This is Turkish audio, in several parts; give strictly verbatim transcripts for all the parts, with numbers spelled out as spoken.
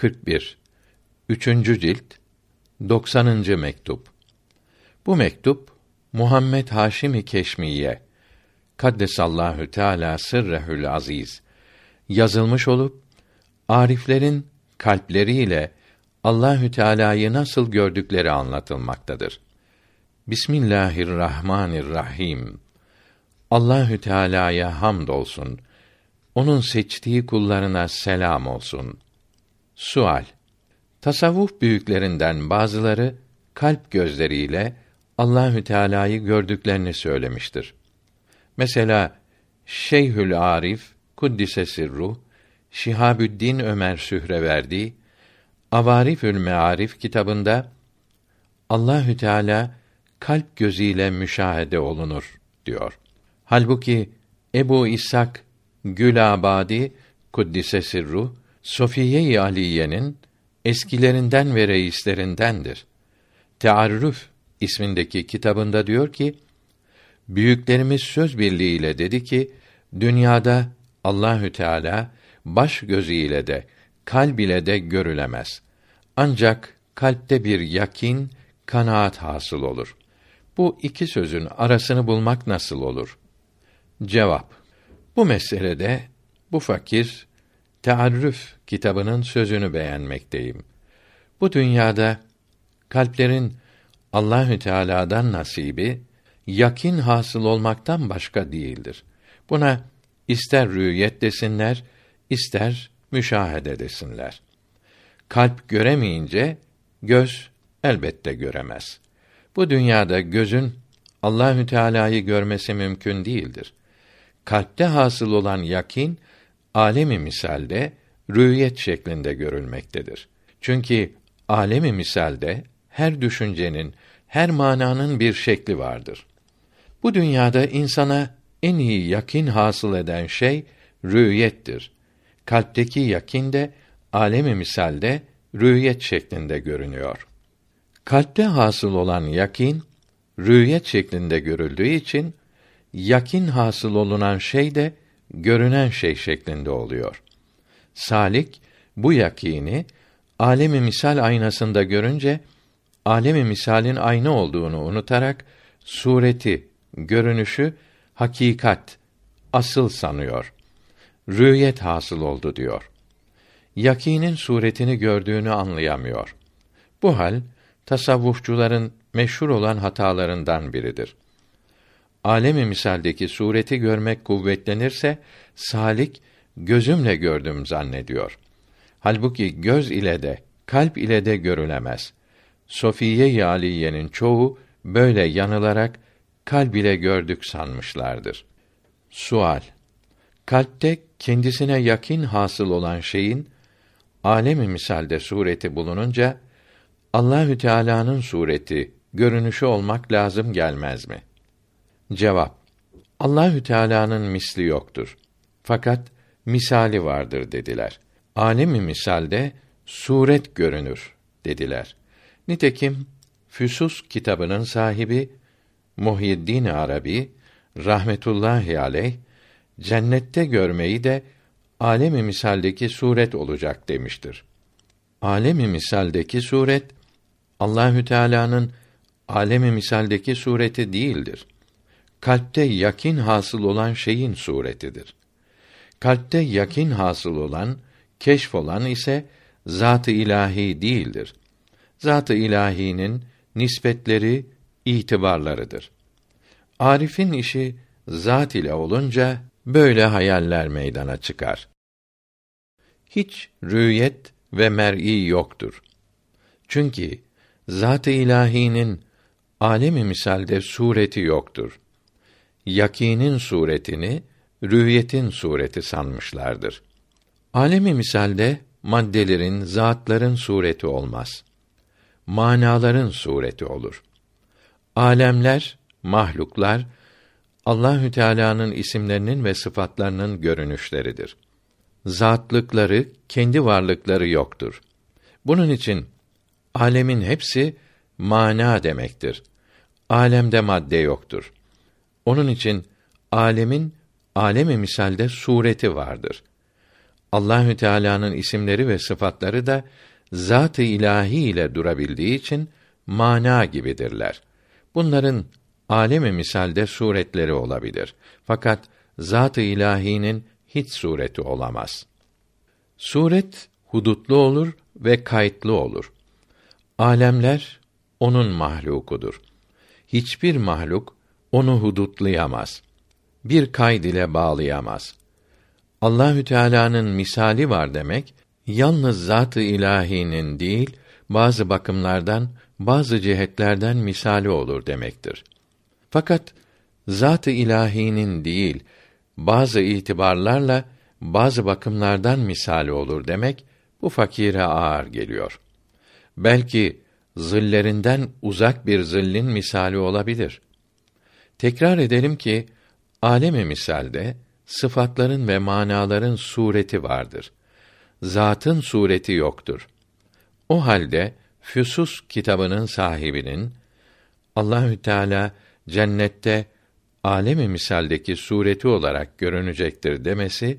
kırk bir Üçüncü cilt doksanıncı mektup. Bu mektup Muhammed Haşimi Keşmiyye Kaddesallahu Teala Sırrehül Aziz yazılmış olup ariflerin kalpleriyle Allahü Teala'yı nasıl gördükleri anlatılmaktadır. Bismillahirrahmanirrahim. Allahü Teala'ya hamdolsun. Onun seçtiği kullarına selam olsun. Sual: Tasavvuf büyüklerinden bazıları kalp gözleriyle Allahü Teala'yı gördüklerini söylemiştir. Mesela Şeyhül Arif kuddisesirruh, Şihabüddin Ömer Sühreverdi, Avarifül Maarif kitabında Allahü Teala kalp gözüyle müşahede olunur diyor. Halbuki Ebu İshak Gülabadi kuddisesirruh, Sofiye-i Aliye'nin eskilerinden ve reislerindendir. Te'arruf ismindeki kitabında diyor ki, büyüklerimiz söz birliğiyle dedi ki, dünyada Allahü Teala baş gözüyle de, kalb ile de görülemez. Ancak kalpte bir yakin, kanaat hasıl olur. Bu iki sözün arasını bulmak nasıl olur? Cevap: Bu meselede bu fakir Te'arruf kitabının sözünü beğenmekteyim. Bu dünyada kalplerin Allahü Teala'dan nasibi yakin hasıl olmaktan başka değildir. Buna ister rüyet desinler, ister müşahede desinler. Kalp göremeyince göz elbette göremez. Bu dünyada gözün Allahü Teala'yı görmesi mümkün değildir. Kalpte hasıl olan yakin âlem-i misalde rüyet şeklinde görülmektedir. Çünkü âlem-i misalde her düşüncenin, her mananın bir şekli vardır. Bu dünyada insana en iyi yakin hasıl eden şey rüyettir. Kalpteki yakin de âlem-i misalde rüyet şeklinde görünüyor. Kalpte hasıl olan yakin rüyet şeklinde görüldüğü için yakin hasıl olunan şey de görünen şey şeklinde oluyor. Salik bu yakini âlem-i misal aynasında görünce âlem-i misalin ayna olduğunu unutarak sureti, görünüşü hakikat, asıl sanıyor. Rüyet hasıl oldu diyor. Yakînin suretini gördüğünü anlayamıyor. Bu hal tasavvufçuların meşhur olan hatalarından biridir. Âlem-i misaldeki sureti görmek kuvvetlenirse sâlik gözümle gördüm zannediyor. Halbuki göz ile de kalp ile de görülemez. Sofiye-i Aliye'nin çoğu böyle yanılarak kalb ile gördük sanmışlardır. Sual: Kalpte kendisine yakin hasıl olan şeyin âlem-i misalde sureti bulununca Allahü Teala'nın sureti, görünüşü olmak lazım gelmez mi? Cevap: Allahü Teala'nın misli yoktur. Fakat misali vardır dediler. Âlem-i misalde suret görünür dediler. Nitekim Füsus kitabının sahibi Muhyiddin-i Arabi rahmetullahi aleyh cennette görmeyi de âlem-i misaldeki suret olacak demiştir. Âlem-i misaldeki suret Allahü Teala'nın âlem-i misaldeki sureti değildir. Kalpte yakin hasıl olan şeyin suretidir. Kalpte yakin hasıl olan, keşf olan ise Zât-ı İlahî değildir. Zât-ı İlahî'nin nispetleri, itibarlarıdır. Arif'in işi zat ile olunca böyle hayaller meydana çıkar. Hiç rüyet ve mer'i yoktur. Çünkü Zat-ı İlahî'nin âlem-i misalde sureti yoktur. Yakînin suretini rüyetin sureti sanmışlardır. Âlem-i misalde maddelerin, zatların sureti olmaz. Manaların sureti olur. Alemler, mahluklar Allahü Teala'nın isimlerinin ve sıfatlarının görünüşleridir. Zatlıkları, kendi varlıkları yoktur. Bunun için âlemin hepsi mana demektir. Âlemde madde yoktur. Onun için âlemin âlem-i misalde sureti vardır. Allahü Teala'nın isimleri ve sıfatları da Zât-ı İlahî ile durabildiği için mana gibidirler. Bunların âlem-i misalde suretleri olabilir. Fakat Zât-ı İlahî'nin hiç sureti olamaz. Suret hudutlu olur ve kayıtlı olur. Âlemler onun mahlukudur. Hiçbir mahluk onu hudutlayamaz. Bir kayd ile bağlayamaz. Allahü Teala'nın misali var demek, yalnız Zat-ı İlahî'nin değil, bazı bakımlardan, bazı cihetlerden misali olur demektir. Fakat Zat-ı İlahî'nin değil, bazı itibarlarla, bazı bakımlardan misali olur demek, bu fakire ağır geliyor. Belki zillerinden uzak bir zillin misali olabilir. Tekrar edelim ki, âlem-i misalde, sıfatların ve manaların sureti vardır. Zatın sureti yoktur. O halde Füsus kitabının sahibinin Allahü Teala cennette âlem-i misaldeki sureti olarak görünecektir demesi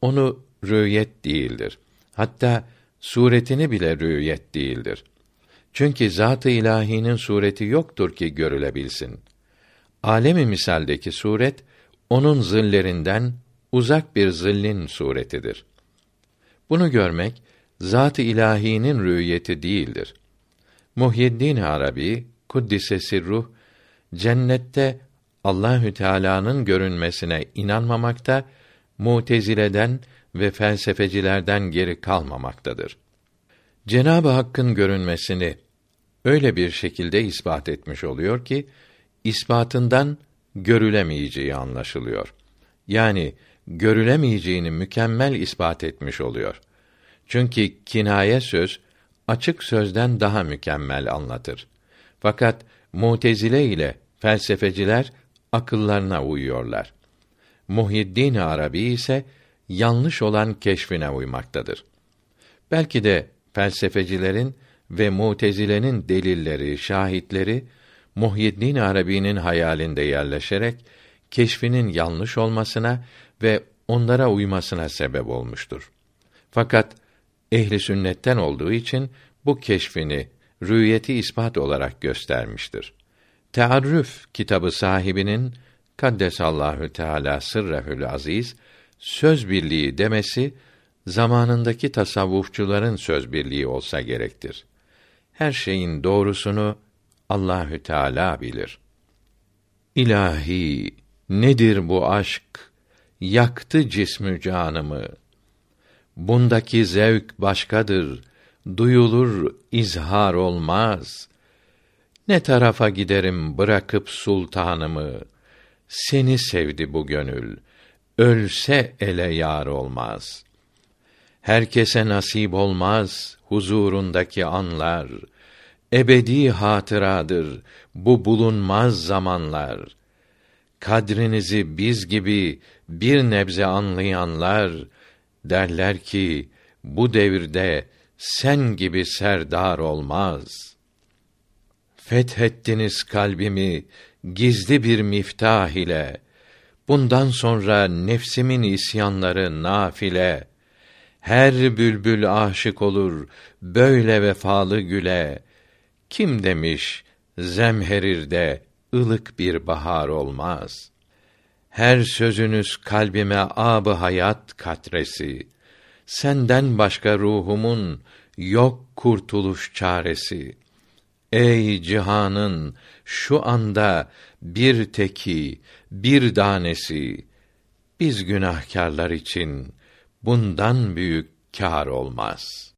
onu rüyet değildir. Hatta suretini bile rüyet değildir. Çünkü Zat-ı İlahî'nin sureti yoktur ki görülebilsin. Âlem-i misaldeki suret onun zillerinden uzak bir zillin suretidir. Bunu görmek Zat-ı İlahî'nin rüyeti değildir. Muhyiddin-i Arabi kuddisesi ruh cennette Allahü Teala'nın görünmesine inanmamakta, Mutezile'den ve felsefecilerden geri kalmamaktadır. Cenab-ı Hakk'ın görünmesini öyle bir şekilde ispat etmiş oluyor ki ispatından görülemeyeceği anlaşılıyor. Yani görülemeyeceğini mükemmel ispat etmiş oluyor. Çünkü kinaye söz açık sözden daha mükemmel anlatır. Fakat Mutezile ile felsefeciler akıllarına uyuyorlar. Muhyiddin-i Arabi ise yanlış olan keşfine uymaktadır. Belki de felsefecilerin ve Mutezile'nin delilleri, şahitleri Muhyiddin-i Arabi'nin hayalinde yerleşerek keşfinin yanlış olmasına ve onlara uymasına sebep olmuştur. Fakat ehli sünnetten olduğu için bu keşfini rüyeti ispat olarak göstermiştir. Te'arruf kitabı sahibinin Kaddesallahu Teala sırrehül aziz söz birliği demesi zamanındaki tasavvufçuların söz birliği olsa gerektir. Her şeyin doğrusunu Allahü Teala bilir. İlahi, nedir bu aşk? Yaktı cismü canımı. Bundaki zevk başkadır. Duyulur, izhar olmaz. Ne tarafa giderim bırakıp sultanımı? Seni sevdi bu gönül. Ölse ele yar olmaz. Herkese nasip olmaz huzurundaki anlar. Ebedi hatıradır bu bulunmaz zamanlar. Kadrinizi biz gibi bir nebze anlayanlar derler ki bu devirde sen gibi serdar olmaz. Fethettiniz kalbimi gizli bir miftah ile. Bundan sonra nefsimin isyanları nafile. Her bülbül aşık olur böyle vefalı güle. Kim demiş zemherirde ılık bir bahar olmaz. Her sözünüz kalbime âb-ı hayat katresi. Senden başka ruhumun yok kurtuluş çaresi. Ey cihanın şu anda bir teki, bir danesi. Biz günahkârlar için bundan büyük kâr olmaz.